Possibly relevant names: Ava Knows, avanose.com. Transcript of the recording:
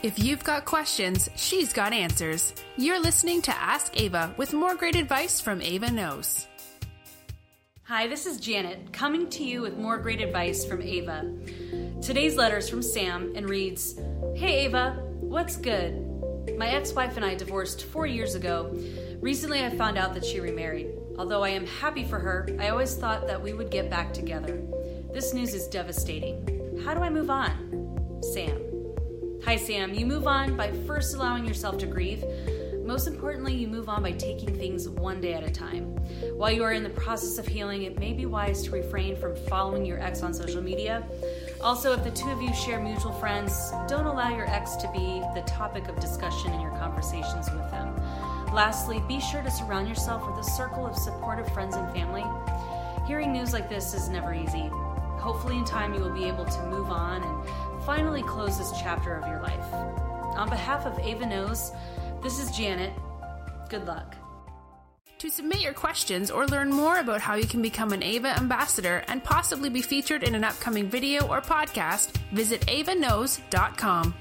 If you've got questions, she's got answers. You're listening to Ask Ava with more great advice from Ava Knows. Hi, this is Janet, coming to you with more great advice from Ava. Today's letter is from Sam and reads, Hey Ava, what's good? My ex-wife and I divorced 4 years ago. Recently, I found out that she remarried. Although I am happy for her, I always thought that we would get back together. This news is devastating. How do I move on? Sam. Hi, Sam. You move on by first allowing yourself to grieve. Most importantly, you move on by taking things one day at a time. While you are in the process of healing, it may be wise to refrain from following your ex on social media. Also, if the two of you share mutual friends, don't allow your ex to be the topic of discussion in your conversations with them. Lastly, be sure to surround yourself with a circle of supportive friends and family. Hearing news like this is never easy. Hopefully in time you will be able to move on and finally close this chapter of your life. On behalf of Ava Knows, this is Janet. Good luck. To submit your questions or learn more about how you can become an Ava ambassador and possibly be featured in an upcoming video or podcast, visit avanose.com.